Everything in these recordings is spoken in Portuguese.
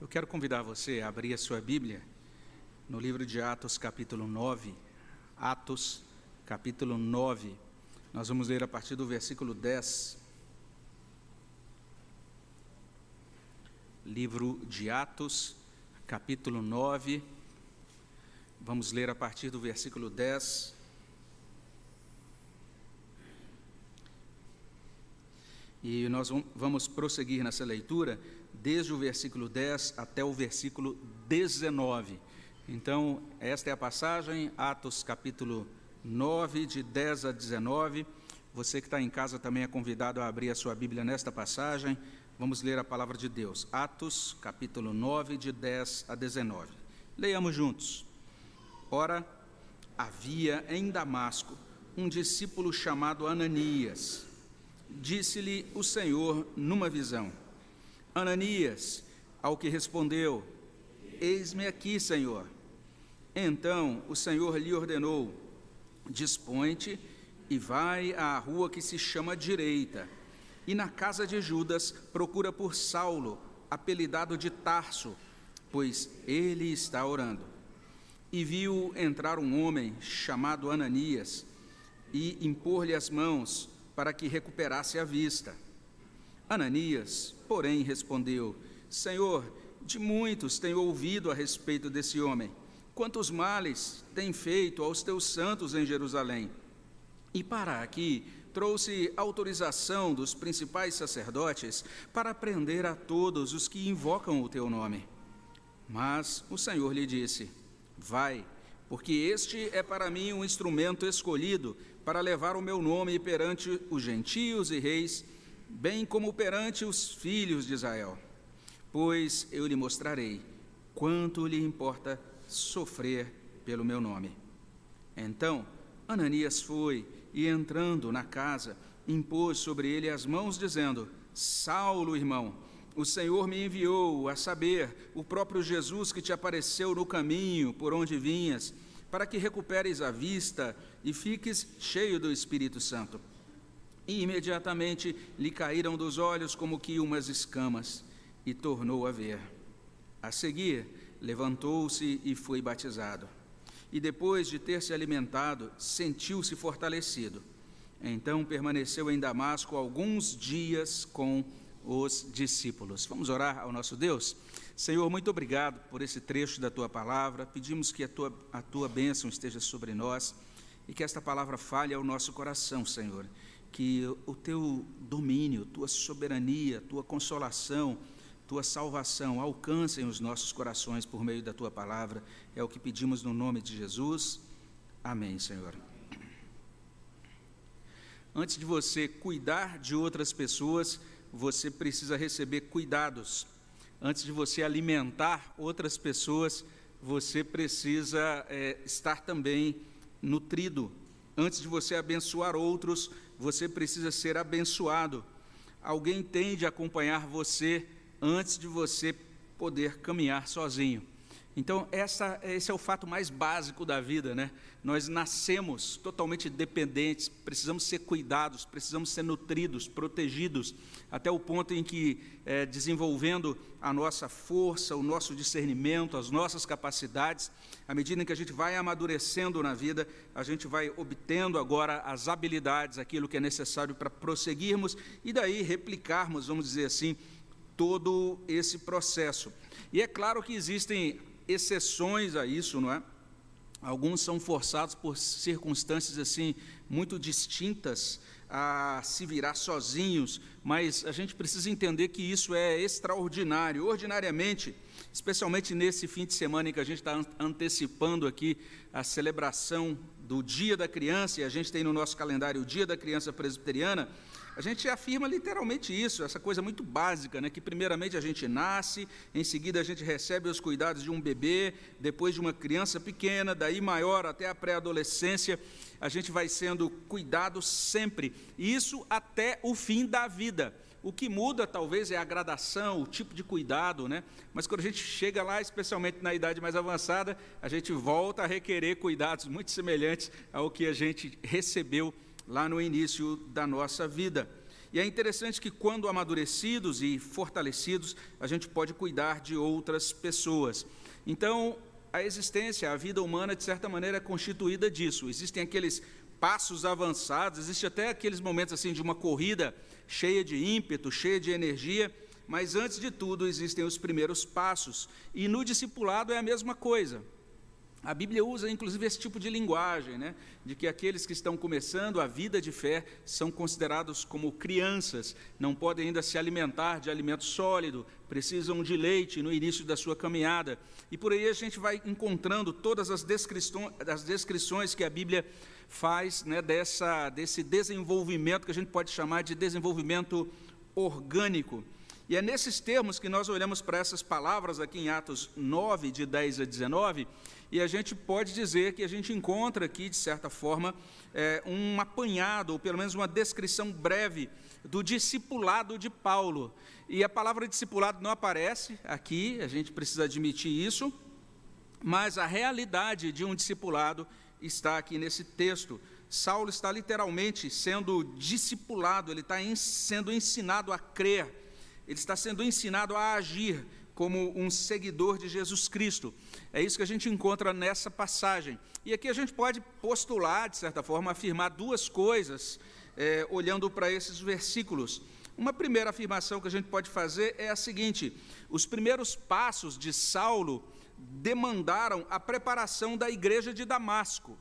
Eu quero convidar você a abrir a sua Bíblia no livro de Atos, capítulo 9. Atos, capítulo 9. Nós vamos ler a partir do versículo 10. Livro de Atos, capítulo 9. Vamos ler a partir do versículo 10. E nós vamos prosseguir nessa leitura desde o versículo 10 até o versículo 19. Então, esta é a passagem, Atos capítulo 9, de 10 a 19. Você que está em casa também é convidado a abrir a sua Bíblia nesta passagem. Vamos ler a palavra de Deus. Atos capítulo 9, de 10 a 19. Leiamos juntos. Ora, havia em Damasco um discípulo chamado Ananias. Disse-lhe o Senhor numa visão: Ananias. Ao que respondeu: Eis-me aqui, Senhor. Então o Senhor lhe ordenou: Dispõe-te e vai à rua que se chama Direita, e na casa de Judas procura por Saulo, apelidado de Tarso, pois ele está orando. E viu entrar um homem chamado Ananias e impor-lhe as mãos para que recuperasse a vista. Ananias, porém, respondeu: Senhor, de muitos tenho ouvido a respeito desse homem, quantos males tem feito aos teus santos em Jerusalém. E para aqui trouxe autorização dos principais sacerdotes para prender a todos os que invocam o teu nome. Mas o Senhor lhe disse: Vai, porque este é para mim um instrumento escolhido para levar o meu nome perante os gentios e reis, bem como perante os filhos de Israel, pois eu lhe mostrarei quanto lhe importa sofrer pelo meu nome. Então Ananias foi e, entrando na casa, impôs sobre ele as mãos, dizendo: Saulo, irmão, o Senhor me enviou, a saber, o próprio Jesus, que te apareceu no caminho por onde vinhas, para que recuperes a vista e fiques cheio do Espírito Santo. E imediatamente lhe caíram dos olhos como que umas escamas, e tornou a ver. A seguir, levantou-se e foi batizado. E depois de ter se alimentado, sentiu-se fortalecido. Então permaneceu em Damasco alguns dias com os discípulos. Vamos orar ao nosso Deus? Senhor, muito obrigado por esse trecho da Tua palavra. Pedimos que a tua bênção esteja sobre nós e que esta palavra fale ao nosso coração, Senhor. Que o teu domínio, tua soberania, tua consolação, tua salvação alcancem os nossos corações por meio da tua palavra. É o que pedimos no nome de Jesus. Amém, Senhor. Antes de você cuidar de outras pessoas, você precisa receber cuidados. Antes de você alimentar outras pessoas, você precisa estar também nutrido. Antes de você abençoar outros, você precisa ser abençoado. Alguém tem de acompanhar você antes de você poder caminhar sozinho. Então, esse é o fato mais básico da vida, né? Nós nascemos totalmente dependentes, precisamos ser cuidados, precisamos ser nutridos, protegidos, até o ponto em que, desenvolvendo a nossa força, o nosso discernimento, as nossas capacidades, à medida em que a gente vai amadurecendo na vida, a gente vai obtendo agora as habilidades, aquilo que é necessário para prosseguirmos e daí replicarmos, vamos dizer assim, todo esse processo. E é claro que existem exceções a isso, não é? Alguns são forçados por circunstâncias assim muito distintas a se virar sozinhos, mas a gente precisa entender que isso é extraordinário. Ordinariamente, especialmente nesse fim de semana em que a gente está antecipando aqui a celebração do Dia da Criança, e a gente tem no nosso calendário o Dia da Criança Presbiteriana, a gente afirma literalmente isso, essa coisa muito básica, né? Que primeiramente a gente nasce, em seguida a gente recebe os cuidados de um bebê, depois de uma criança pequena, daí maior até a pré-adolescência, a gente vai sendo cuidado sempre, isso até o fim da vida. O que muda talvez é a gradação, o tipo de cuidado, né? Mas quando a gente chega lá, especialmente na idade mais avançada, a gente volta a requerer cuidados muito semelhantes ao que a gente recebeu lá no início da nossa vida. E é interessante que, quando amadurecidos e fortalecidos, a gente pode cuidar de outras pessoas. Então, a existência, a vida humana, de certa maneira, é constituída disso. Existem aqueles passos avançados, existe até aqueles momentos assim de uma corrida cheia de ímpeto, cheia de energia, mas, antes de tudo, existem os primeiros passos. E no discipulado é a mesma coisa. A Bíblia usa, inclusive, esse tipo de linguagem, né? De que aqueles que estão começando a vida de fé são considerados como crianças, não podem ainda se alimentar de alimento sólido, precisam de leite no início da sua caminhada. E por aí a gente vai encontrando todas as descrições que a Bíblia faz, né, desse desenvolvimento, que a gente pode chamar de desenvolvimento orgânico. E é nesses termos que nós olhamos para essas palavras aqui em Atos 9, de 10 a 19, e a gente pode dizer que a gente encontra aqui, de certa forma, um apanhado, ou pelo menos uma descrição breve, do discipulado de Paulo. E a palavra discipulado não aparece aqui, a gente precisa admitir isso, mas a realidade de um discipulado está aqui nesse texto. Saulo está literalmente sendo discipulado, ele está sendo ensinado a crer. Ele está sendo ensinado a agir como um seguidor de Jesus Cristo. É isso que a gente encontra nessa passagem. E aqui a gente pode postular, de certa forma, afirmar duas coisas, olhando para esses versículos. Uma primeira afirmação que a gente pode fazer é a seguinte: os primeiros passos de Saulo demandaram a preparação da igreja de Damasco.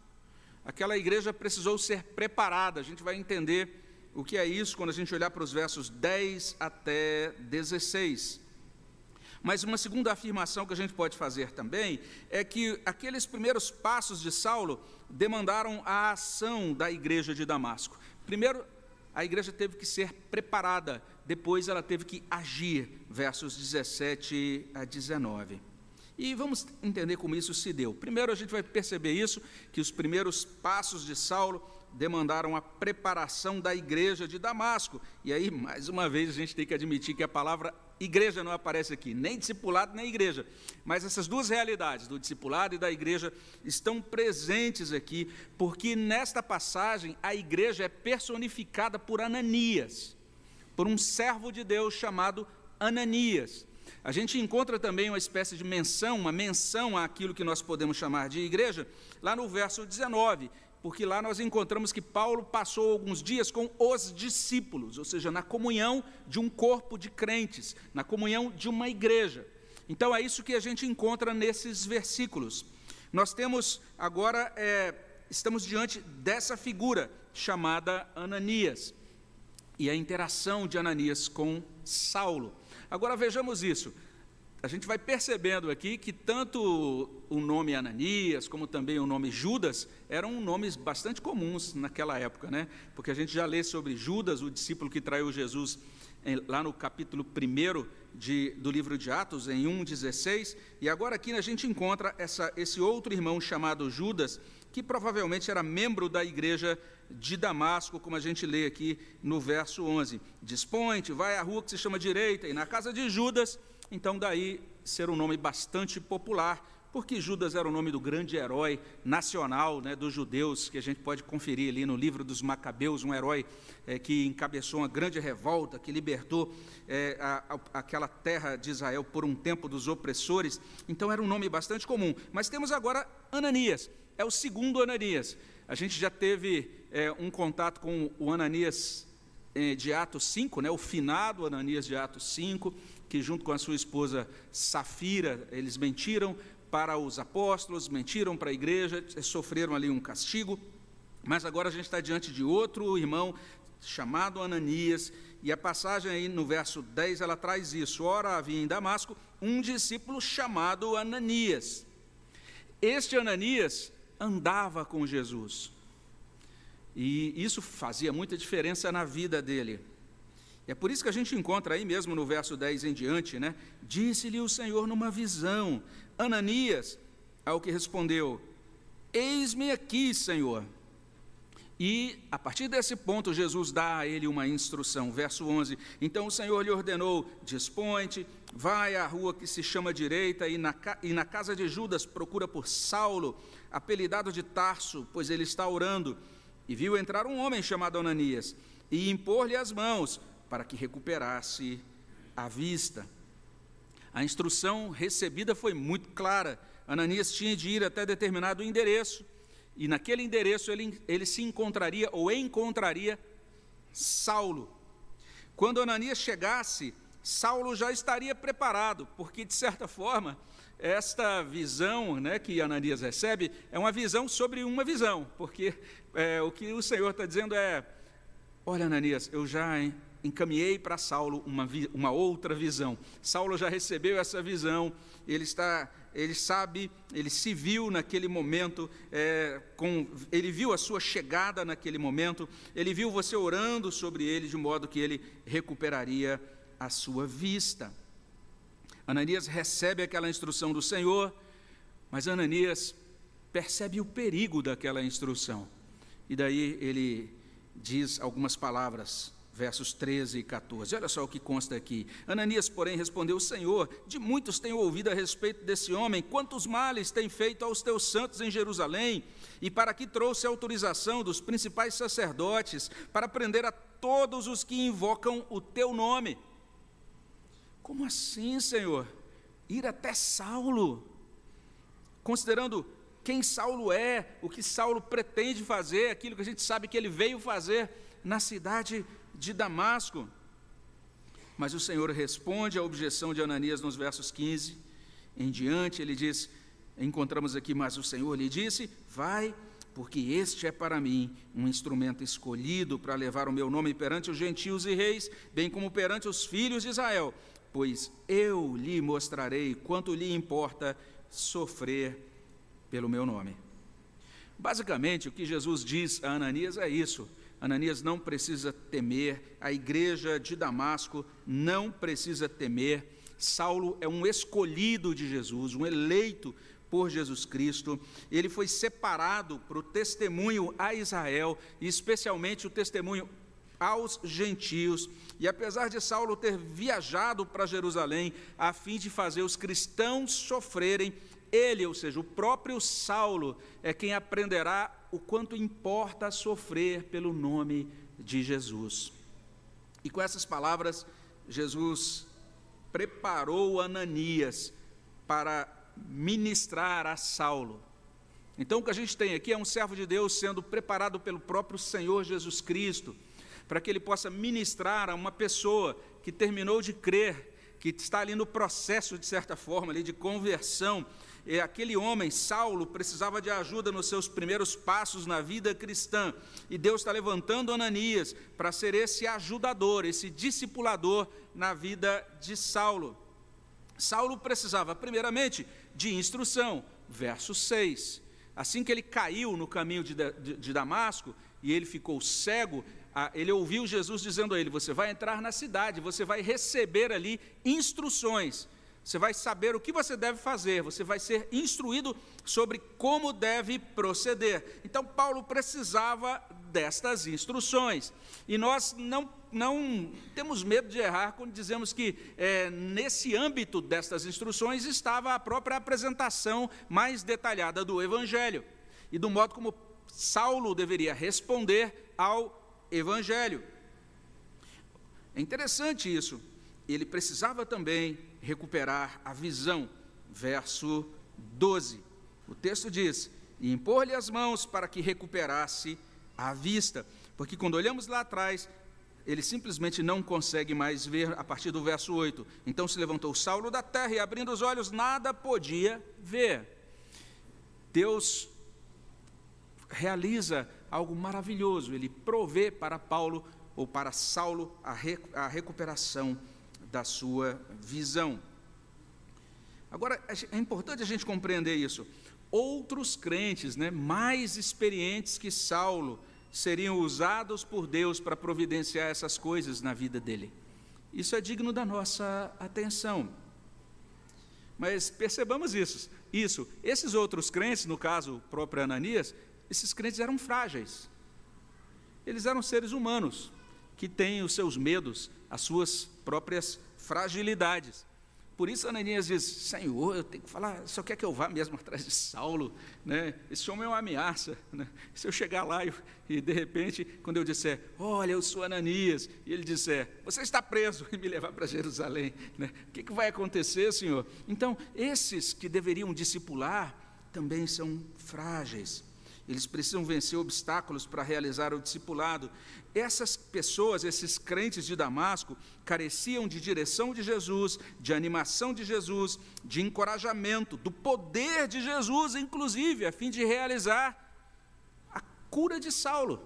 Aquela igreja precisou ser preparada, a gente vai entender o que é isso quando a gente olhar para os versos 10 até 16. Mas uma segunda afirmação que a gente pode fazer também é que aqueles primeiros passos de Saulo demandaram a ação da igreja de Damasco. Primeiro, a igreja teve que ser preparada, depois ela teve que agir, versos 17 a 19. E vamos entender como isso se deu. Primeiro, a gente vai perceber isso, que os primeiros passos de Saulo demandaram a preparação da igreja de Damasco. E aí, mais uma vez, a gente tem que admitir que a palavra igreja não aparece aqui, nem discipulado, nem igreja. Mas essas duas realidades, do discipulado e da igreja, estão presentes aqui, porque nesta passagem a igreja é personificada por Ananias, por um servo de Deus chamado Ananias. A gente encontra também uma espécie de menção, uma menção àquilo que nós podemos chamar de igreja, lá no verso 19, porque lá nós encontramos que Paulo passou alguns dias com os discípulos, ou seja, na comunhão de um corpo de crentes, na comunhão de uma igreja. Então, é isso que a gente encontra nesses versículos. Nós temos agora, estamos diante dessa figura chamada Ananias, e a interação de Ananias com Saulo. Agora, vejamos isso. A gente vai percebendo aqui que tanto o nome Ananias, como também o nome Judas, eram nomes bastante comuns naquela época, né? Porque a gente já lê sobre Judas, o discípulo que traiu Jesus, lá no capítulo 1 do livro de Atos, em 1,16, e agora aqui a gente encontra esse outro irmão chamado Judas, que provavelmente era membro da igreja de Damasco, como a gente lê aqui no verso 11. Dispõe-te, vai à rua que se chama direita, e na casa de Judas. Então, daí ser um nome bastante popular, porque Judas era o nome do grande herói nacional, né, dos judeus, que a gente pode conferir ali no livro dos Macabeus, um herói que encabeçou uma grande revolta, que libertou aquela terra de Israel por um tempo dos opressores. Então, era um nome bastante comum. Mas temos agora Ananias, é o segundo Ananias. A gente já teve um contato com o Ananias de Atos 5, né, o finado Ananias de Atos 5, que junto com a sua esposa Safira, eles mentiram para os apóstolos, mentiram para a igreja, sofreram ali um castigo. Mas agora a gente está diante de outro irmão chamado Ananias, e a passagem aí no verso 10, ela traz isso: ora havia em Damasco um discípulo chamado Ananias. Este Ananias andava com Jesus, e isso fazia muita diferença na vida dele. É por isso que a gente encontra aí mesmo no verso 10 em diante, né? Disse-lhe o Senhor numa visão, Ananias, ao que respondeu: eis-me aqui, Senhor. E, a partir desse ponto, Jesus dá a ele uma instrução. Verso 11, então o Senhor lhe ordenou: dispõe-te, vai à rua que se chama direita, e na casa de Judas procura por Saulo, apelidado de Tarso, pois ele está orando. E viu entrar um homem chamado Ananias, e impor-lhe as mãos para que recuperasse a vista. A instrução recebida foi muito clara. Ananias tinha de ir até determinado endereço, e naquele endereço ele se encontraria ou encontraria Saulo. Quando Ananias chegasse, Saulo já estaria preparado, porque, de certa forma, esta visão, né, que Ananias recebe é uma visão sobre uma visão, porque o que o Senhor está dizendo é: olha, Ananias, eu já encaminhei para Saulo uma outra visão. Saulo já recebeu essa visão, ele sabe, ele se viu naquele momento, ele viu a sua chegada naquele momento, ele viu você orando sobre ele, de modo que ele recuperaria a sua vista. Ananias recebe aquela instrução do Senhor, mas Ananias percebe o perigo daquela instrução. E daí ele diz algumas palavras, versos 13 e 14. Olha só o que consta aqui. Ananias, porém, respondeu: Senhor, de muitos tenho ouvido a respeito desse homem, quantos males tem feito aos teus santos em Jerusalém, e para que trouxe a autorização dos principais sacerdotes para prender a todos os que invocam o teu nome. Como assim, Senhor? Ir até Saulo? Considerando quem Saulo é, o que Saulo pretende fazer, aquilo que a gente sabe que ele veio fazer na cidade de Damasco. Mas o Senhor responde à objeção de Ananias nos versos 15 em diante. Ele diz, encontramos aqui, mas o Senhor lhe disse: vai, porque este é para mim um instrumento escolhido para levar o meu nome perante os gentios e reis, bem como perante os filhos de Israel, pois eu lhe mostrarei quanto lhe importa sofrer pelo meu nome. Basicamente, o que Jesus diz a Ananias é isso: Ananias não precisa temer, a igreja de Damasco não precisa temer, Saulo é um escolhido de Jesus, um eleito por Jesus Cristo, ele foi separado para o testemunho a Israel, e especialmente o testemunho aos gentios. E apesar de Saulo ter viajado para Jerusalém a fim de fazer os cristãos sofrerem, ele, ou seja, o próprio Saulo, é quem aprenderá o quanto importa sofrer pelo nome de Jesus. E com essas palavras, Jesus preparou Ananias para ministrar a Saulo. Então, o que a gente tem aqui é um servo de Deus sendo preparado pelo próprio Senhor Jesus Cristo, para que ele possa ministrar a uma pessoa que terminou de crer, que está ali no processo, de certa forma, ali de conversão. E aquele homem, Saulo, precisava de ajuda nos seus primeiros passos na vida cristã, e Deus está levantando Ananias para ser esse ajudador, esse discipulador na vida de Saulo. Saulo precisava, primeiramente, de instrução, verso 6. Assim que ele caiu no caminho de Damasco, e ele ficou cego, ele ouviu Jesus dizendo a ele: você vai entrar na cidade, você vai receber ali instruções, você vai saber o que você deve fazer, você vai ser instruído sobre como deve proceder. Então, Paulo precisava destas instruções, e nós não temos medo de errar quando dizemos que nesse âmbito destas instruções estava a própria apresentação mais detalhada do Evangelho, e do modo como Saulo deveria responder ao Evangelho. É interessante isso. Ele precisava também recuperar a visão. Verso 12. O texto diz: e impor-lhe as mãos para que recuperasse a vista. Porque quando olhamos lá atrás, ele simplesmente não consegue mais ver a partir do verso 8. Então se levantou Saulo da terra e, abrindo os olhos, nada podia ver. Deus realiza algo maravilhoso, ele provê para Paulo, ou para Saulo, a recuperação da sua visão. Agora, é importante a gente compreender isso. Outros crentes, mais experientes que Saulo, seriam usados por Deus para providenciar essas coisas na vida dele. Isso é digno da nossa atenção. Mas percebamos isso. Esses outros crentes, no caso, o próprio Ananias, esses crentes eram frágeis, eles eram seres humanos, que têm os seus medos, as suas próprias fragilidades. Por isso Ananias diz: Senhor, eu tenho que falar, só quer que eu vá mesmo atrás de Saulo, né? Esse homem é uma ameaça, né? Se eu chegar lá e de repente, quando eu disser, olha, eu sou Ananias, e ele disser, você está preso, e me levar para Jerusalém, né? O que vai acontecer, Senhor? Então, esses que deveriam discipular também são frágeis. Eles precisam vencer obstáculos para realizar o discipulado. Essas pessoas, esses crentes de Damasco, careciam de direção de Jesus, de animação de Jesus, de encorajamento, do poder de Jesus, inclusive, a fim de realizar a cura de Saulo.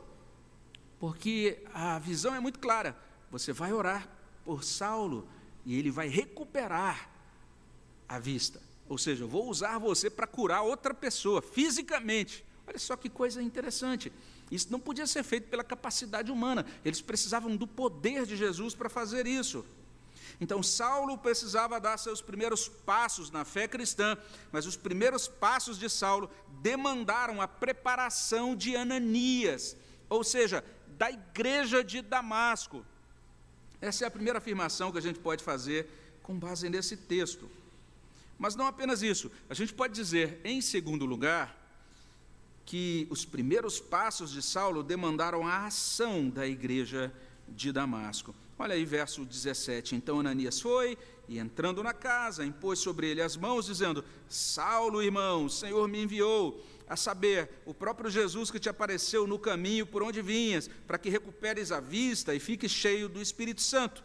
Porque a visão é muito clara. Você vai orar por Saulo e ele vai recuperar a vista. Ou seja, eu vou usar você para curar outra pessoa, fisicamente. Olha só que coisa interessante, isso não podia ser feito pela capacidade humana, eles precisavam do poder de Jesus para fazer isso. Então, Saulo precisava dar seus primeiros passos na fé cristã, mas os primeiros passos de Saulo demandaram a preparação de Ananias, ou seja, da igreja de Damasco. Essa é a primeira afirmação que a gente pode fazer com base nesse texto. Mas não apenas isso, a gente pode dizer, em segundo lugar, que os primeiros passos de Saulo demandaram a ação da igreja de Damasco. Olha aí, verso 17, então Ananias foi, e entrando na casa, impôs sobre ele as mãos, dizendo, Saulo, irmão, o Senhor me enviou, a saber, o próprio Jesus que te apareceu no caminho por onde vinhas, para que recuperes a vista e fiques cheio do Espírito Santo.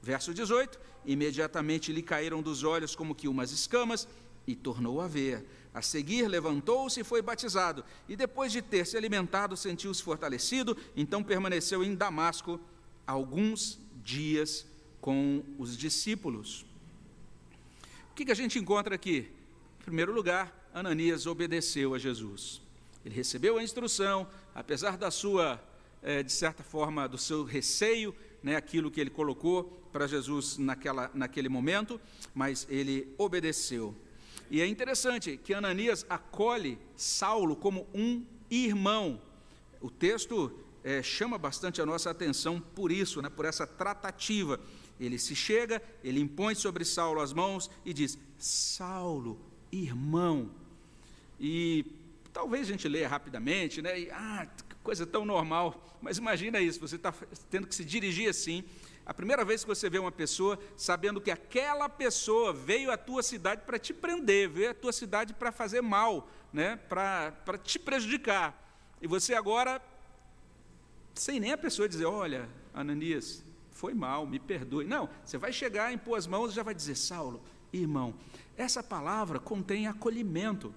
Verso 18, imediatamente lhe caíram dos olhos como que umas escamas, e tornou a ver. A seguir, levantou-se e foi batizado. E depois de ter se alimentado, sentiu-se fortalecido, então permaneceu em Damasco alguns dias com os discípulos. O que a gente encontra aqui? Em primeiro lugar, Ananias obedeceu a Jesus. Ele recebeu a instrução, apesar da sua, de certa forma, do seu receio, né, aquilo que ele colocou para Jesus naquele momento, mas ele obedeceu. E é interessante que Ananias acolhe Saulo como um irmão. O texto chama bastante a nossa atenção por isso, né, por essa tratativa. Ele se chega, ele impõe sobre Saulo as mãos e diz, Saulo, irmão. E talvez a gente leia rapidamente, né, e, que coisa tão normal, mas imagina isso, você está tendo que se dirigir assim. A primeira vez que você vê uma pessoa, sabendo que aquela pessoa veio à tua cidade para te prender, veio à tua cidade para fazer mal, né? Para te prejudicar. E você agora, sem nem a pessoa dizer, olha, Ananias, foi mal, me perdoe. Não, você vai chegar, impor as mãos e já vai dizer, Saulo, irmão. Essa palavra contém acolhimento,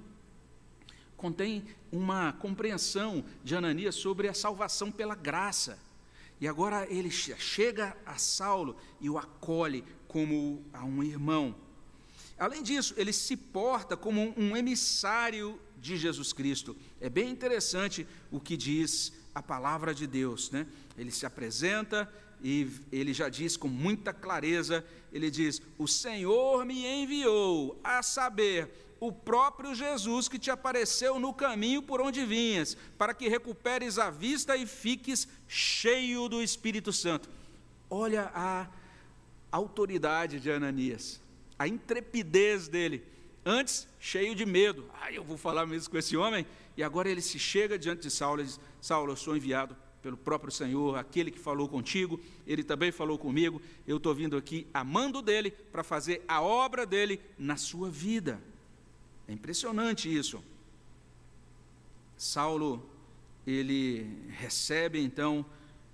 contém uma compreensão de Ananias sobre a salvação pela graça. E agora ele chega a Saulo e o acolhe como a um irmão. Além disso, ele se porta como um emissário de Jesus Cristo. É bem interessante o que diz a palavra de Deus, né? Ele se apresenta e ele já diz com muita clareza, ele diz, o Senhor me enviou, a saber, o próprio Jesus que te apareceu no caminho por onde vinhas, para que recuperes a vista e fiques cheio do Espírito Santo. Olha a autoridade de Ananias, a intrepidez dele, antes cheio de medo, eu vou falar mesmo com esse homem, e agora ele se chega diante de Saulo e diz, Saulo, eu sou enviado pelo próprio Senhor, aquele que falou contigo, ele também falou comigo, eu estou vindo aqui amando dele, para fazer a obra dele na sua vida. É impressionante isso. Saulo, ele recebe então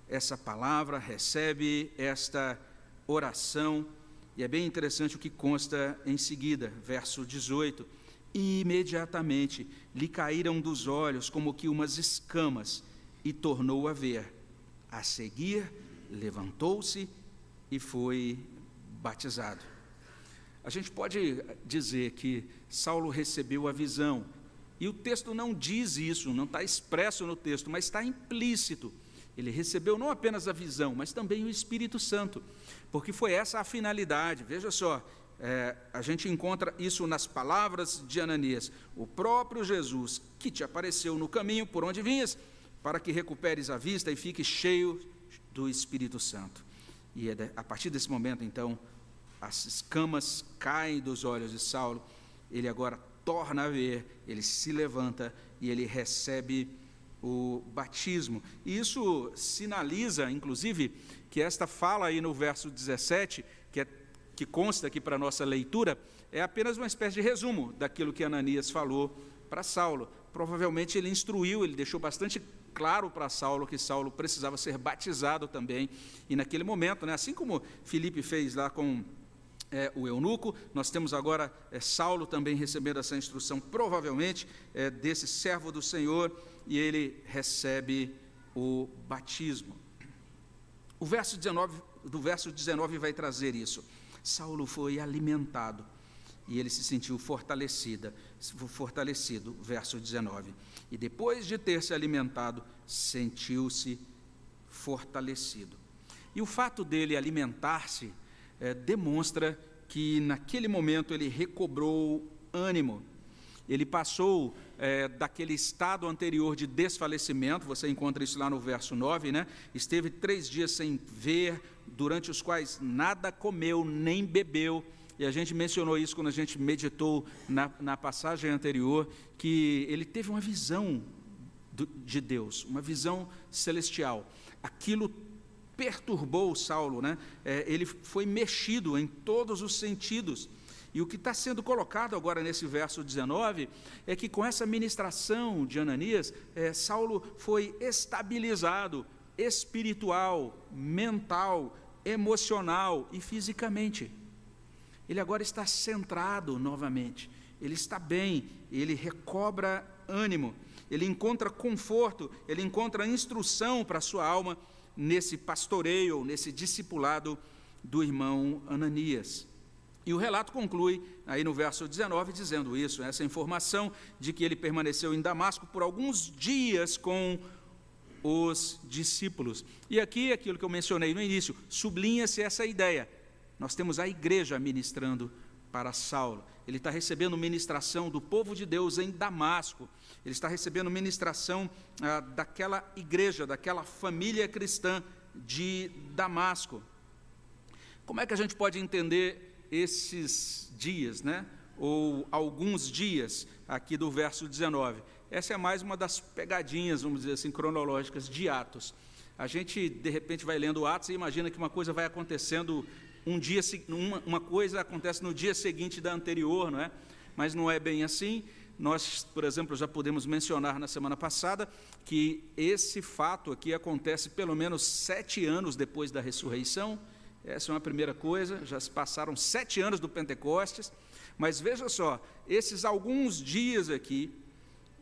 essa palavra, recebe esta oração, e é bem interessante o que consta em seguida, verso 18, e imediatamente lhe caíram dos olhos como que umas escamas, e tornou a ver. A seguir, levantou-se e foi batizado. A gente pode dizer que Saulo recebeu a visão, e o texto não diz isso, não está expresso no texto, mas está implícito. Ele recebeu não apenas a visão, mas também o Espírito Santo, porque foi essa a finalidade. Veja só, a gente encontra isso nas palavras de Ananias, o próprio Jesus que te apareceu no caminho por onde vinhas, para que recuperes a vista e fiques cheio do Espírito Santo. E a partir desse momento, então, as escamas caem dos olhos de Saulo, ele agora torna a ver, ele se levanta e ele recebe o batismo. E isso sinaliza, inclusive, que esta fala aí no verso 17, que consta aqui para a nossa leitura, é apenas uma espécie de resumo daquilo que Ananias falou para Saulo. Provavelmente ele instruiu, ele deixou bastante claro para Saulo que Saulo precisava ser batizado também. E naquele momento, né, assim como Filipe fez lá com o eunuco, nós temos agora Saulo também recebendo essa instrução, provavelmente, desse servo do Senhor, e ele recebe o batismo. O verso 19, do verso 19 vai trazer isso. Saulo foi alimentado e ele se sentiu fortalecido, verso 19. E depois de ter se alimentado, sentiu-se fortalecido. E o fato dele alimentar-se demonstra que naquele momento ele recobrou ânimo. Ele passou daquele estado anterior de desfalecimento, você encontra isso lá no verso 9, né? Esteve 3 dias sem ver, durante os quais nada comeu nem bebeu. E a gente mencionou isso quando a gente meditou na passagem anterior, que ele teve uma visão de Deus, uma visão celestial. Aquilo perturbou Saulo, né? Ele foi mexido em todos os sentidos. E o que está sendo colocado agora nesse verso 19 é que com essa ministração de Ananias, Saulo foi estabilizado espiritual, mental, emocional e fisicamente. Ele agora está centrado novamente, ele está bem, ele recobra ânimo, ele encontra conforto, ele encontra instrução para a sua alma nesse pastoreio, nesse discipulado do irmão Ananias. E o relato conclui, aí no verso 19, dizendo isso, essa informação de que ele permaneceu em Damasco por alguns dias com os discípulos. E aqui, aquilo que eu mencionei no início, sublinha-se essa ideia. Nós temos a igreja ministrando para Saulo. Ele está recebendo ministração do povo de Deus em Damasco. Ele está recebendo ministração daquela igreja, daquela família cristã de Damasco. Como é que a gente pode entender esses dias, né? Ou alguns dias aqui do verso 19? Essa é mais uma das pegadinhas, vamos dizer assim, cronológicas de Atos. A gente, de repente, vai lendo Atos e imagina que uma coisa vai acontecendo... uma coisa acontece no dia seguinte da anterior, não é? Mas não é bem assim. Nós, por exemplo, já podemos mencionar na semana passada que esse fato aqui acontece pelo menos 7 anos depois da ressurreição. Essa é uma primeira coisa, já se passaram 7 anos do Pentecostes, mas veja só, esses alguns dias aqui,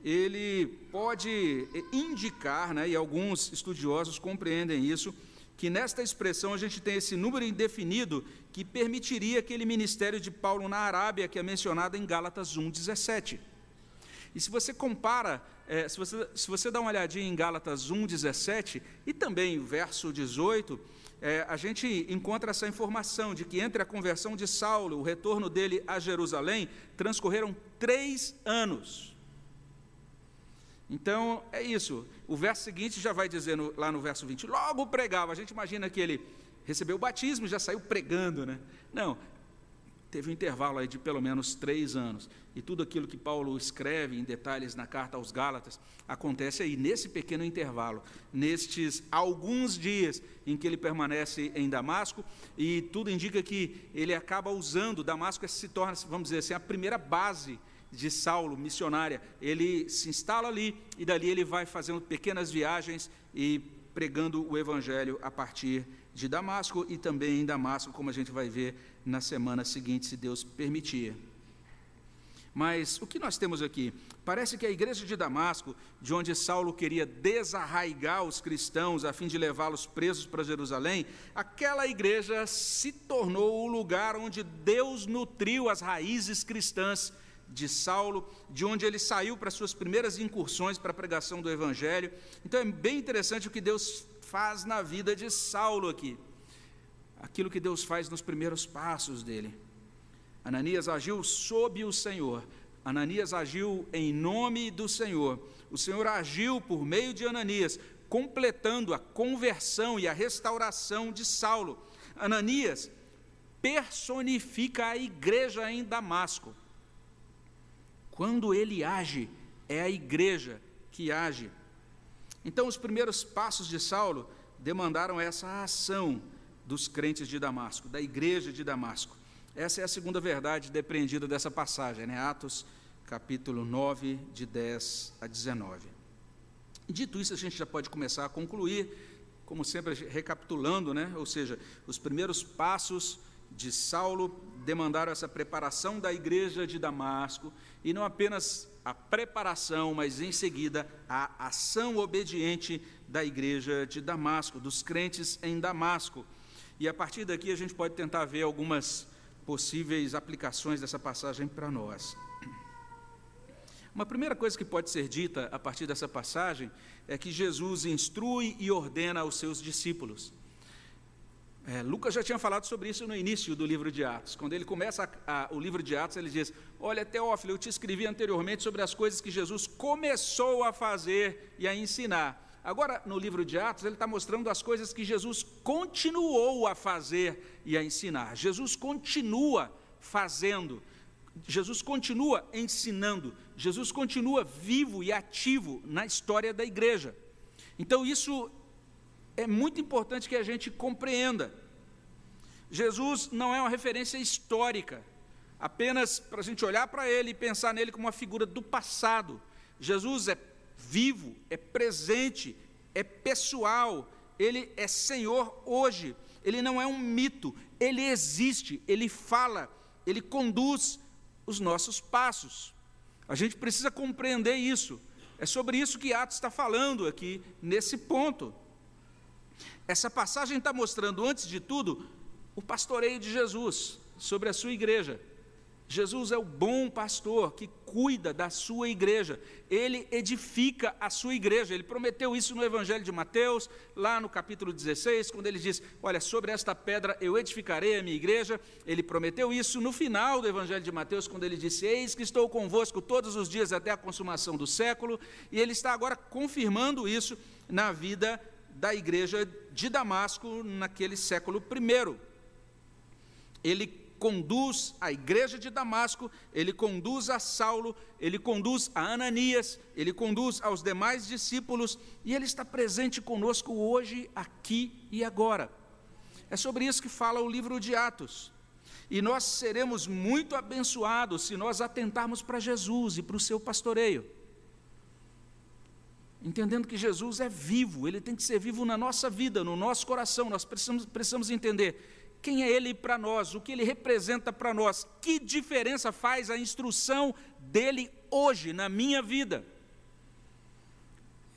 ele pode indicar, né, e alguns estudiosos compreendem isso, que nesta expressão a gente tem esse número indefinido que permitiria aquele ministério de Paulo na Arábia, que é mencionado em Gálatas 1,17. E se você compara, se você dá uma olhadinha em Gálatas 1,17 e também verso 18, a gente encontra essa informação de que entre a conversão de Saulo e o retorno dele a Jerusalém, transcorreram 3 anos. Então, é isso. O verso seguinte já vai dizer lá no verso 20, logo pregava. A gente imagina que ele recebeu o batismo e já saiu pregando, né? Não, teve um intervalo aí de pelo menos 3 anos. E tudo aquilo que Paulo escreve em detalhes na carta aos Gálatas acontece aí, nesse pequeno intervalo, nestes alguns dias em que ele permanece em Damasco, e tudo indica que ele acaba usando, Damasco se torna, vamos dizer assim, a primeira base de Saulo, missionária. Ele se instala ali e dali ele vai fazendo pequenas viagens e pregando o evangelho a partir de Damasco e também em Damasco, como a gente vai ver na semana seguinte, se Deus permitir. Mas o que nós temos aqui? Parece que a igreja de Damasco, de onde Saulo queria desarraigar os cristãos a fim de levá-los presos para Jerusalém, aquela igreja se tornou o lugar onde Deus nutriu as raízes cristãs de Saulo, de onde ele saiu para suas primeiras incursões para a pregação do evangelho. Então é bem interessante o que Deus faz na vida de Saulo aqui, aquilo que Deus faz nos primeiros passos dele. Ananias agiu sob o Senhor, Ananias agiu em nome do Senhor, o Senhor agiu por meio de Ananias, completando a conversão e a restauração de Saulo. Ananias personifica a igreja em Damasco. Quando ele age, é a igreja que age. Então, os primeiros passos de Saulo demandaram essa ação dos crentes de Damasco, da igreja de Damasco. Essa é a segunda verdade depreendida dessa passagem, né? Atos, capítulo 9, de 10 a 19. Dito isso, a gente já pode começar a concluir, como sempre, recapitulando, né? Ou seja, os primeiros passos de Saulo demandaram essa preparação da igreja de Damasco, e não apenas a preparação, mas em seguida a ação obediente da igreja de Damasco, dos crentes em Damasco. E a partir daqui a gente pode tentar ver algumas possíveis aplicações dessa passagem para nós. Uma primeira coisa que pode ser dita a partir dessa passagem é que Jesus instrui e ordena aos seus discípulos. Lucas já tinha falado sobre isso no início do livro de Atos. Quando ele começa o livro de Atos, ele diz: olha, Teófilo, eu te escrevi anteriormente sobre as coisas que Jesus começou a fazer e a ensinar. Agora, no livro de Atos, ele está mostrando as coisas que Jesus continuou a fazer e a ensinar. Jesus continua fazendo, Jesus continua ensinando, Jesus continua vivo e ativo na história da igreja. Então, isso é muito importante que a gente compreenda. Jesus não é uma referência histórica, apenas para a gente olhar para ele e pensar nele como uma figura do passado. Jesus é vivo, é presente, é pessoal, ele é Senhor hoje, ele não é um mito, ele existe, ele fala, ele conduz os nossos passos. A gente precisa compreender isso. É sobre isso que Atos está falando aqui, nesse ponto. Essa passagem está mostrando, antes de tudo, o pastoreio de Jesus sobre a sua igreja. Jesus é o bom pastor que cuida da sua igreja, ele edifica a sua igreja. Ele prometeu isso no Evangelho de Mateus, lá no capítulo 16, quando ele diz: olha, sobre esta pedra eu edificarei a minha igreja. Ele prometeu isso no final do Evangelho de Mateus, quando ele disse: eis que estou convosco todos os dias até a consumação do século. E ele está agora confirmando isso na vida da igreja de Damasco, naquele século I. Ele conduz a igreja de Damasco, ele conduz a Saulo, ele conduz a Ananias, ele conduz aos demais discípulos, e ele está presente conosco hoje, aqui e agora. É sobre isso que fala o livro de Atos. E nós seremos muito abençoados se nós atentarmos para Jesus e para o seu pastoreio, entendendo que Jesus é vivo, ele tem que ser vivo na nossa vida, no nosso coração. Nós precisamos entender quem é ele para nós, o que ele representa para nós, que diferença faz a instrução dele hoje na minha vida.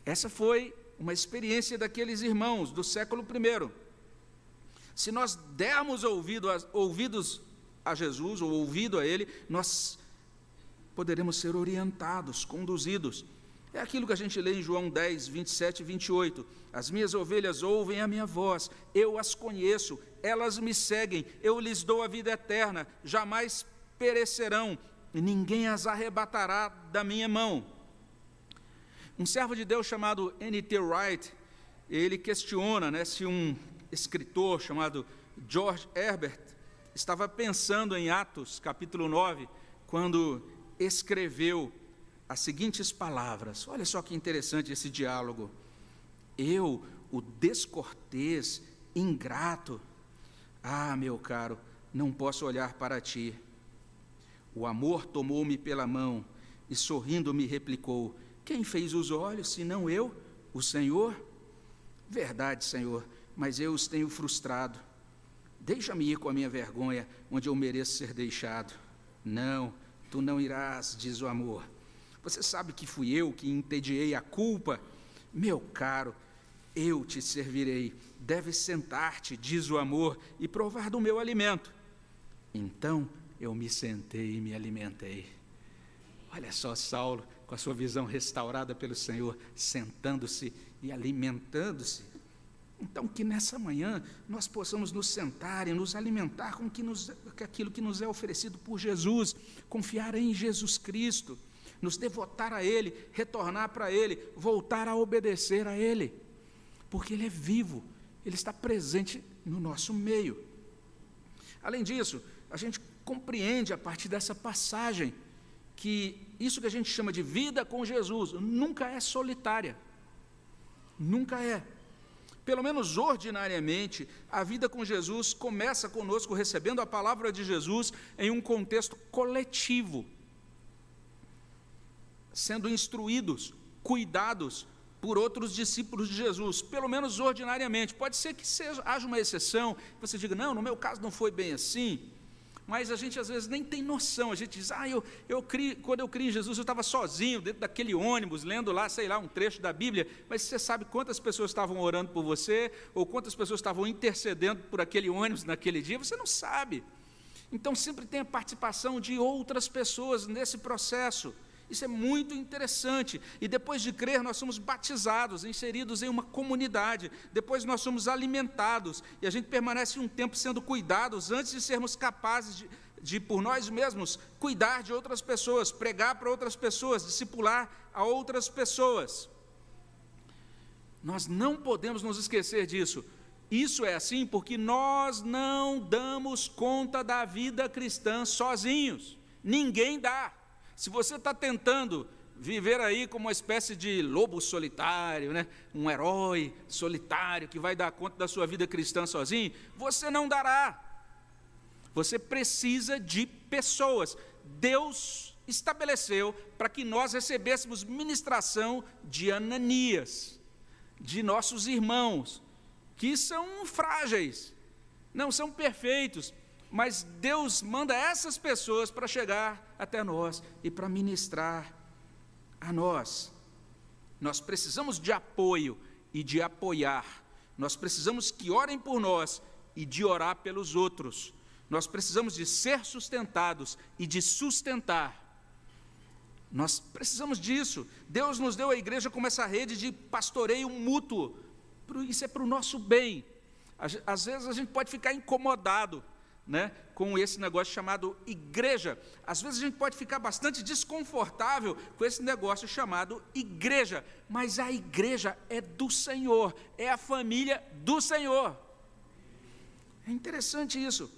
Essa foi uma experiência daqueles irmãos do século I. Se nós dermos ouvidos a Jesus, ou ouvido a ele, nós poderemos ser orientados, conduzidos. É aquilo que a gente lê em João 10, 27 e 28. As minhas ovelhas ouvem a minha voz, eu as conheço, elas me seguem, eu lhes dou a vida eterna, jamais perecerão, e ninguém as arrebatará da minha mão. Um servo de Deus chamado N.T. Wright, ele questiona, né, se um escritor chamado George Herbert estava pensando em Atos, capítulo 9, quando escreveu as seguintes palavras. Olha só que interessante esse diálogo. Eu, o descortês, ingrato, ah, meu caro, não posso olhar para ti. O amor tomou-me pela mão e sorrindo me replicou: quem fez os olhos, senão eu, o Senhor? Verdade, Senhor, mas eu os tenho frustrado. Deixa-me ir com a minha vergonha, onde eu mereço ser deixado. Não, tu não irás, diz o amor. Você sabe que fui eu que entediei a culpa? Meu caro, eu te servirei. Deves sentar-te, diz o amor, e provar do meu alimento. Então eu me sentei e me alimentei. Olha só Saulo, com a sua visão restaurada pelo Senhor, sentando-se e alimentando-se. Então que nessa manhã nós possamos nos sentar e nos alimentar com aquilo que nos é oferecido por Jesus, confiar em Jesus Cristo, nos devotar a ele, retornar para ele, voltar a obedecer a ele, porque ele é vivo, ele está presente no nosso meio. Além disso, a gente compreende a partir dessa passagem que isso que a gente chama de vida com Jesus nunca é solitária, nunca é. Pelo menos ordinariamente, a vida com Jesus começa conosco recebendo a palavra de Jesus em um contexto coletivo, sendo instruídos, cuidados por outros discípulos de Jesus, pelo menos ordinariamente. Pode ser que haja uma exceção, você diga, não, no meu caso não foi bem assim, mas a gente às vezes nem tem noção, a gente diz, quando eu criei em Jesus, eu estava sozinho, dentro daquele ônibus, lendo lá, sei lá, um trecho da Bíblia, mas você sabe quantas pessoas estavam orando por você, ou quantas pessoas estavam intercedendo por aquele ônibus naquele dia, você não sabe. Então sempre tem a participação de outras pessoas nesse processo. Isso é muito interessante. E depois de crer, nós somos batizados, inseridos em uma comunidade. Depois nós somos alimentados. E a gente permanece um tempo sendo cuidados, antes de sermos capazes de por nós mesmos, cuidar de outras pessoas, pregar para outras pessoas, discipular a outras pessoas. Nós não podemos nos esquecer disso. Isso é assim porque nós não damos conta da vida cristã sozinhos. Ninguém dá. Se você está tentando viver aí como uma espécie de lobo solitário, né? Um herói solitário que vai dar conta da sua vida cristã sozinho, você não dará. Você precisa de pessoas. Deus estabeleceu para que nós recebêssemos ministração de Ananias, de nossos irmãos, que são frágeis, não são perfeitos, mas Deus manda essas pessoas para chegar até nós e para ministrar a nós. Nós precisamos de apoio e de apoiar. Nós precisamos que orem por nós e de orar pelos outros. Nós precisamos de ser sustentados e de sustentar. Nós precisamos disso. Deus nos deu a igreja como essa rede de pastoreio mútuo. Isso é para o nosso bem. Às vezes a gente pode ficar incomodado, né, com esse negócio chamado igreja. Às vezes a gente pode ficar bastante desconfortável com esse negócio chamado igreja, mas a igreja é do Senhor, é a família do Senhor. É interessante isso.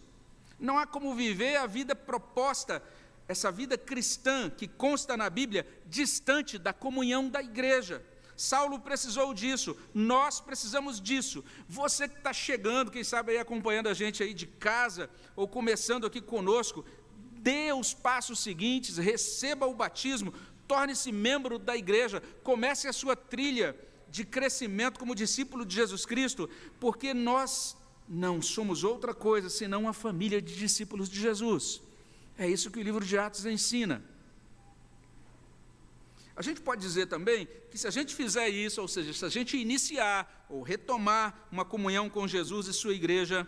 Não há como viver a vida proposta, essa vida cristã que consta na Bíblia, distante da comunhão da igreja. Saulo precisou disso, nós precisamos disso. Você que está chegando, quem sabe aí acompanhando a gente aí de casa, ou começando aqui conosco, dê os passos seguintes, receba o batismo, torne-se membro da igreja, comece a sua trilha de crescimento como discípulo de Jesus Cristo, porque nós não somos outra coisa, senão uma família de discípulos de Jesus. É isso que o livro de Atos ensina. A gente pode dizer também que se a gente fizer isso, ou seja, se a gente iniciar ou retomar uma comunhão com Jesus e sua igreja,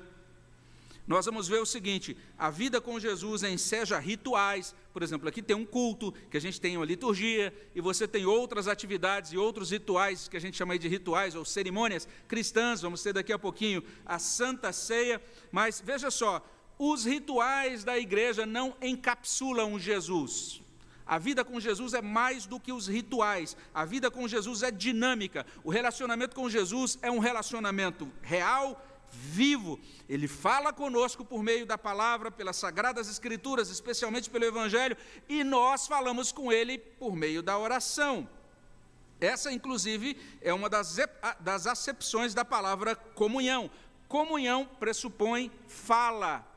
nós vamos ver o seguinte: a vida com Jesus enseja rituais. Por exemplo, aqui tem um culto, que a gente tem uma liturgia, e você tem outras atividades e outros rituais, que a gente chama de rituais ou cerimônias cristãs. Vamos ter daqui a pouquinho a Santa Ceia. Mas veja só, os rituais da igreja não encapsulam Jesus. A vida com Jesus é mais do que os rituais. A vida com Jesus é dinâmica. O relacionamento com Jesus é um relacionamento real, vivo. Ele fala conosco por meio da palavra, pelas Sagradas Escrituras, especialmente pelo Evangelho, e nós falamos com Ele por meio da oração. Essa, inclusive, é uma das acepções da palavra comunhão. Comunhão pressupõe fala,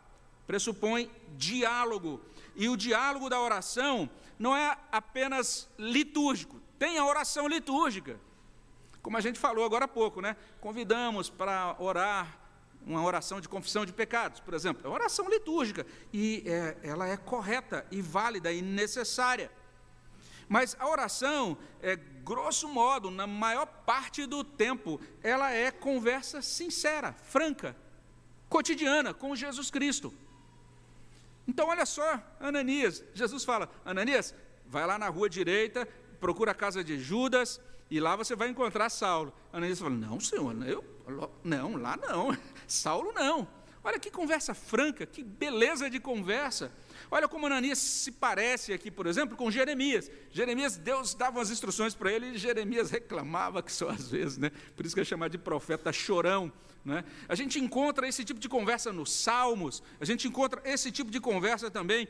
pressupõe diálogo. E o diálogo da oração não é apenas litúrgico, tem a oração litúrgica, como a gente falou agora há pouco, né? Convidamos para orar uma oração de confissão de pecados, por exemplo, é oração litúrgica, e ela é correta e válida e necessária, mas a oração, grosso modo, na maior parte do tempo, ela é conversa sincera, franca, cotidiana, com Jesus Cristo. Então, olha só, Ananias, Jesus fala, Ananias, vai lá na rua direita, procura a casa de Judas, e lá você vai encontrar Saulo. Ananias fala, não, senhor, lá não, Saulo não. Olha que conversa franca, que beleza de conversa. Olha como Ananias se parece aqui, por exemplo, com Jeremias. Jeremias, Deus dava as instruções para ele e Jeremias reclamava que só às vezes, né? Por isso que é chamado de profeta chorão, né? A gente encontra esse tipo de conversa nos Salmos, a gente encontra esse tipo de conversa também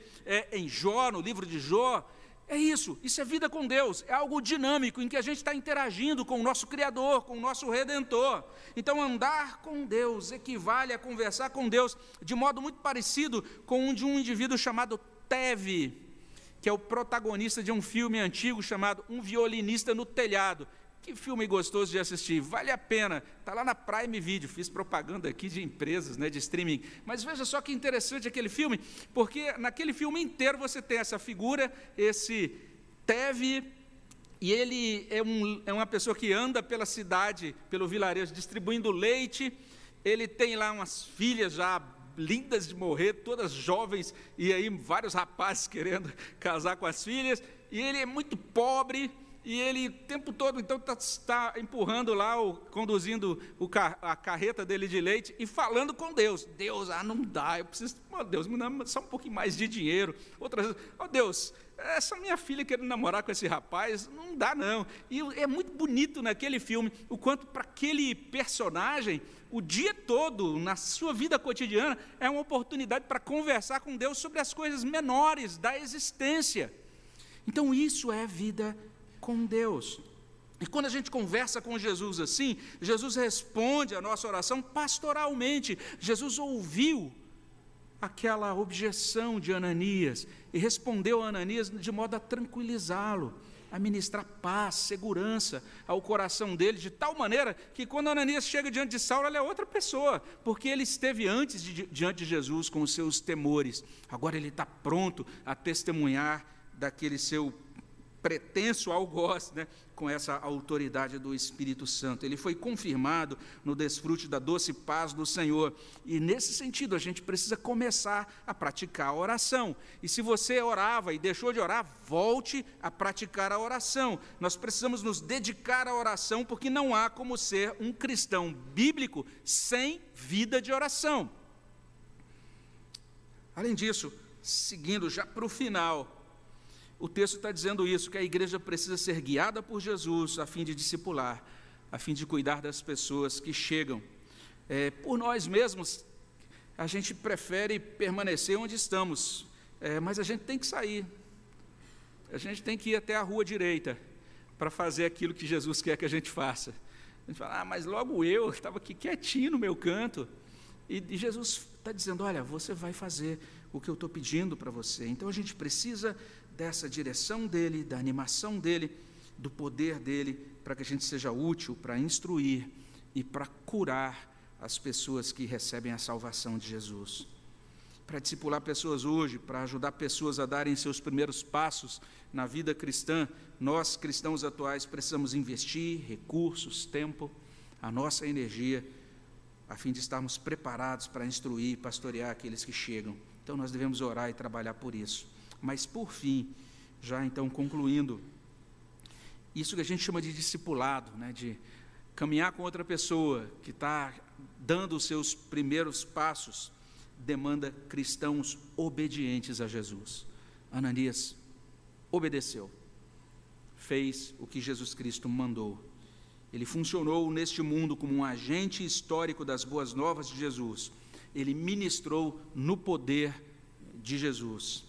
em Jó, no livro de Jó. É isso é vida com Deus, é algo dinâmico em que a gente está interagindo com o nosso Criador, com o nosso Redentor. Então, andar com Deus equivale a conversar com Deus de modo muito parecido com o de um indivíduo chamado Teve, que é o protagonista de um filme antigo chamado Um Violinista no Telhado. Que filme gostoso de assistir, vale a pena, está lá na Prime Video, fiz propaganda aqui de empresas, né, de streaming, mas veja só que interessante aquele filme, porque naquele filme inteiro você tem essa figura, esse Teve, e ele é uma pessoa que anda pela cidade, pelo vilarejo, distribuindo leite, ele tem lá umas filhas já lindas de morrer, todas jovens, e aí vários rapazes querendo casar com as filhas, e ele é muito pobre, e ele o tempo todo então está empurrando lá, conduzindo a carreta dele de leite e falando com Deus. Deus, não dá, eu preciso, oh, Deus, me dá só um pouquinho mais de dinheiro. Outras vezes, oh Deus, essa minha filha querendo namorar com esse rapaz, não dá não. E é muito bonito naquele filme, o quanto para aquele personagem, o dia todo, na sua vida cotidiana, é uma oportunidade para conversar com Deus sobre as coisas menores da existência. Então isso é vida com Deus. E quando a gente conversa com Jesus assim, Jesus responde a nossa oração pastoralmente. Jesus ouviu aquela objeção de Ananias e respondeu a Ananias de modo a tranquilizá-lo, a ministrar paz, segurança ao coração dele, de tal maneira que quando Ananias chega diante de Saulo, ele é outra pessoa, porque ele esteve antes diante de Jesus com os seus temores. Agora ele está pronto a testemunhar daquele seu pretenso algoz, né, com essa autoridade do Espírito Santo. Ele foi confirmado no desfrute da doce paz do Senhor. E, nesse sentido, a gente precisa começar a praticar a oração. E, se você orava e deixou de orar, volte a praticar a oração. Nós precisamos nos dedicar à oração, porque não há como ser um cristão bíblico sem vida de oração. Além disso, seguindo já para o final, o texto está dizendo isso, que a igreja precisa ser guiada por Jesus a fim de discipular, a fim de cuidar das pessoas que chegam. Por nós mesmos, a gente prefere permanecer onde estamos, mas a gente tem que sair. A gente tem que ir até a rua direita para fazer aquilo que Jesus quer que a gente faça. A gente fala, mas logo eu estava aqui quietinho no meu canto. E Jesus está dizendo, olha, você vai fazer o que eu estou pedindo para você. Então, a gente precisa dessa direção dele, da animação dele, do poder dele, para que a gente seja útil para instruir e para curar as pessoas que recebem a salvação de Jesus. Para discipular pessoas hoje, para ajudar pessoas a darem seus primeiros passos na vida cristã, nós, cristãos atuais, precisamos investir recursos, tempo, a nossa energia, a fim de estarmos preparados para instruir e pastorear aqueles que chegam. Então, nós devemos orar e trabalhar por isso. Mas, por fim, já então concluindo, isso que a gente chama de discipulado, né, de caminhar com outra pessoa que está dando os seus primeiros passos, demanda cristãos obedientes a Jesus. Ananias obedeceu, fez o que Jesus Cristo mandou. Ele funcionou neste mundo como um agente histórico das boas novas de Jesus. Ele ministrou no poder de Jesus.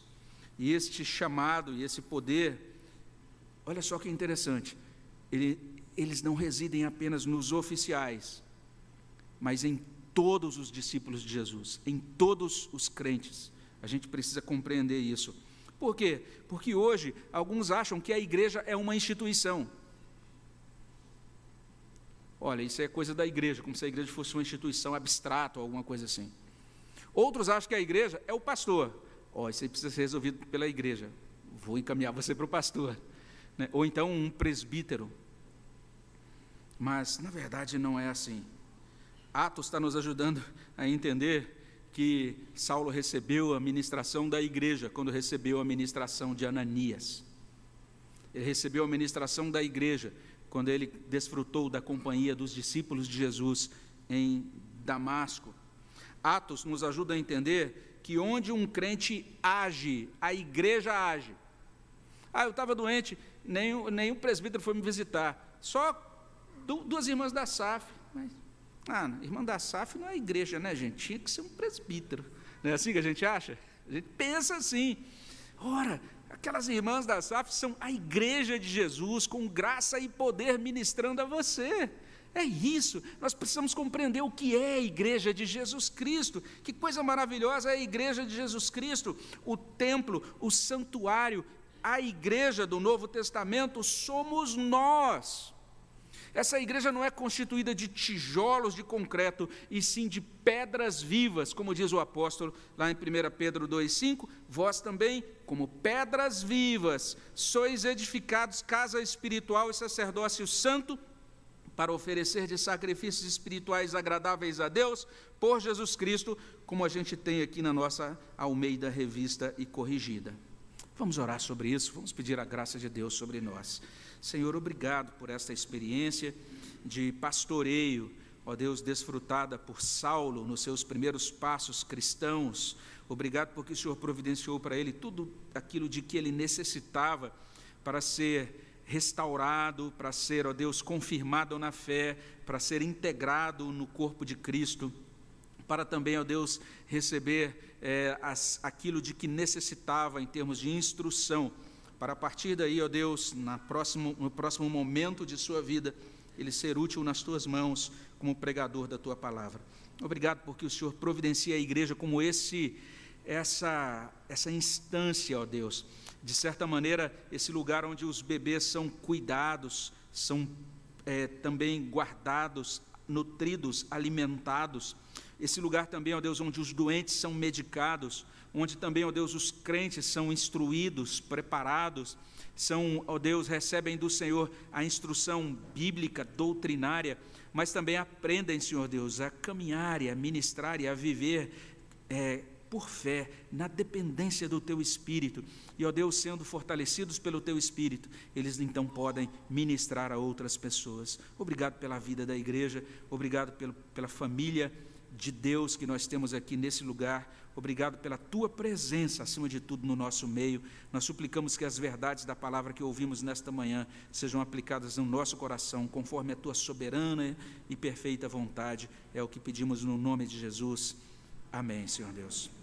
E este chamado e esse poder, olha só que interessante, eles não residem apenas nos oficiais, mas em todos os discípulos de Jesus, em todos os crentes. A gente precisa compreender isso. Por quê? Porque hoje alguns acham que a igreja é uma instituição. Olha, isso é coisa da igreja, como se a igreja fosse uma instituição abstrata ou alguma coisa assim. Outros acham que a igreja é o pastor. Oh, isso aí precisa ser resolvido pela igreja, vou encaminhar você para o pastor, né? Ou então um presbítero. Mas, na verdade, não é assim. Atos está nos ajudando a entender que Saulo recebeu a ministração da igreja quando recebeu a ministração de Ananias. Ele recebeu a ministração da igreja quando ele desfrutou da companhia dos discípulos de Jesus em Damasco. Atos nos ajuda a entender que onde um crente age, a igreja age. Ah, eu estava doente, nenhum presbítero foi me visitar, só duas irmãs da SAF. Mas, irmã da SAF não é igreja, né, gente? Tinha que ser um presbítero. Não é assim que a gente acha? A gente pensa assim. Ora, aquelas irmãs da SAF são a igreja de Jesus, com graça e poder ministrando a você. É isso, nós precisamos compreender o que é a igreja de Jesus Cristo. Que coisa maravilhosa é a igreja de Jesus Cristo, o templo, o santuário, a igreja do Novo Testamento somos nós. Essa igreja não é constituída de tijolos de concreto, e sim de pedras vivas, como diz o apóstolo lá em 1 Pedro 2,5, vós também, como pedras vivas, sois edificados casa espiritual e sacerdócio santo, para oferecer de sacrifícios espirituais agradáveis a Deus, por Jesus Cristo, como a gente tem aqui na nossa Almeida Revista e Corrigida. Vamos orar sobre isso, vamos pedir a graça de Deus sobre nós. Senhor, obrigado por esta experiência de pastoreio, ó Deus, desfrutada por Saulo nos seus primeiros passos cristãos. Obrigado porque o Senhor providenciou para ele tudo aquilo de que ele necessitava para ser restaurado, para ser, ó Deus, confirmado na fé, para ser integrado no corpo de Cristo, para também, ó Deus, receber aquilo de que necessitava em termos de instrução, para a partir daí, ó Deus, no próximo momento de sua vida, ele ser útil nas tuas mãos como pregador da tua palavra. Obrigado porque o Senhor providencia a igreja como essa instância, ó Deus, de certa maneira, esse lugar onde os bebês são cuidados, são também guardados, nutridos, alimentados. Esse lugar também, ó Deus, onde os doentes são medicados, onde também, ó Deus, os crentes são instruídos, preparados, ó Deus, recebem do Senhor a instrução bíblica, doutrinária, mas também aprendem, Senhor Deus, a caminhar e a ministrar e a viver por fé, na dependência do Teu Espírito, e, ó Deus, sendo fortalecidos pelo Teu Espírito, eles então podem ministrar a outras pessoas. Obrigado pela vida da igreja, obrigado pela família de Deus que nós temos aqui nesse lugar, obrigado pela Tua presença, acima de tudo, no nosso meio. Nós suplicamos que as verdades da palavra que ouvimos nesta manhã sejam aplicadas no nosso coração, conforme a Tua soberana e perfeita vontade. É o que pedimos no nome de Jesus. Amém, Senhor Deus.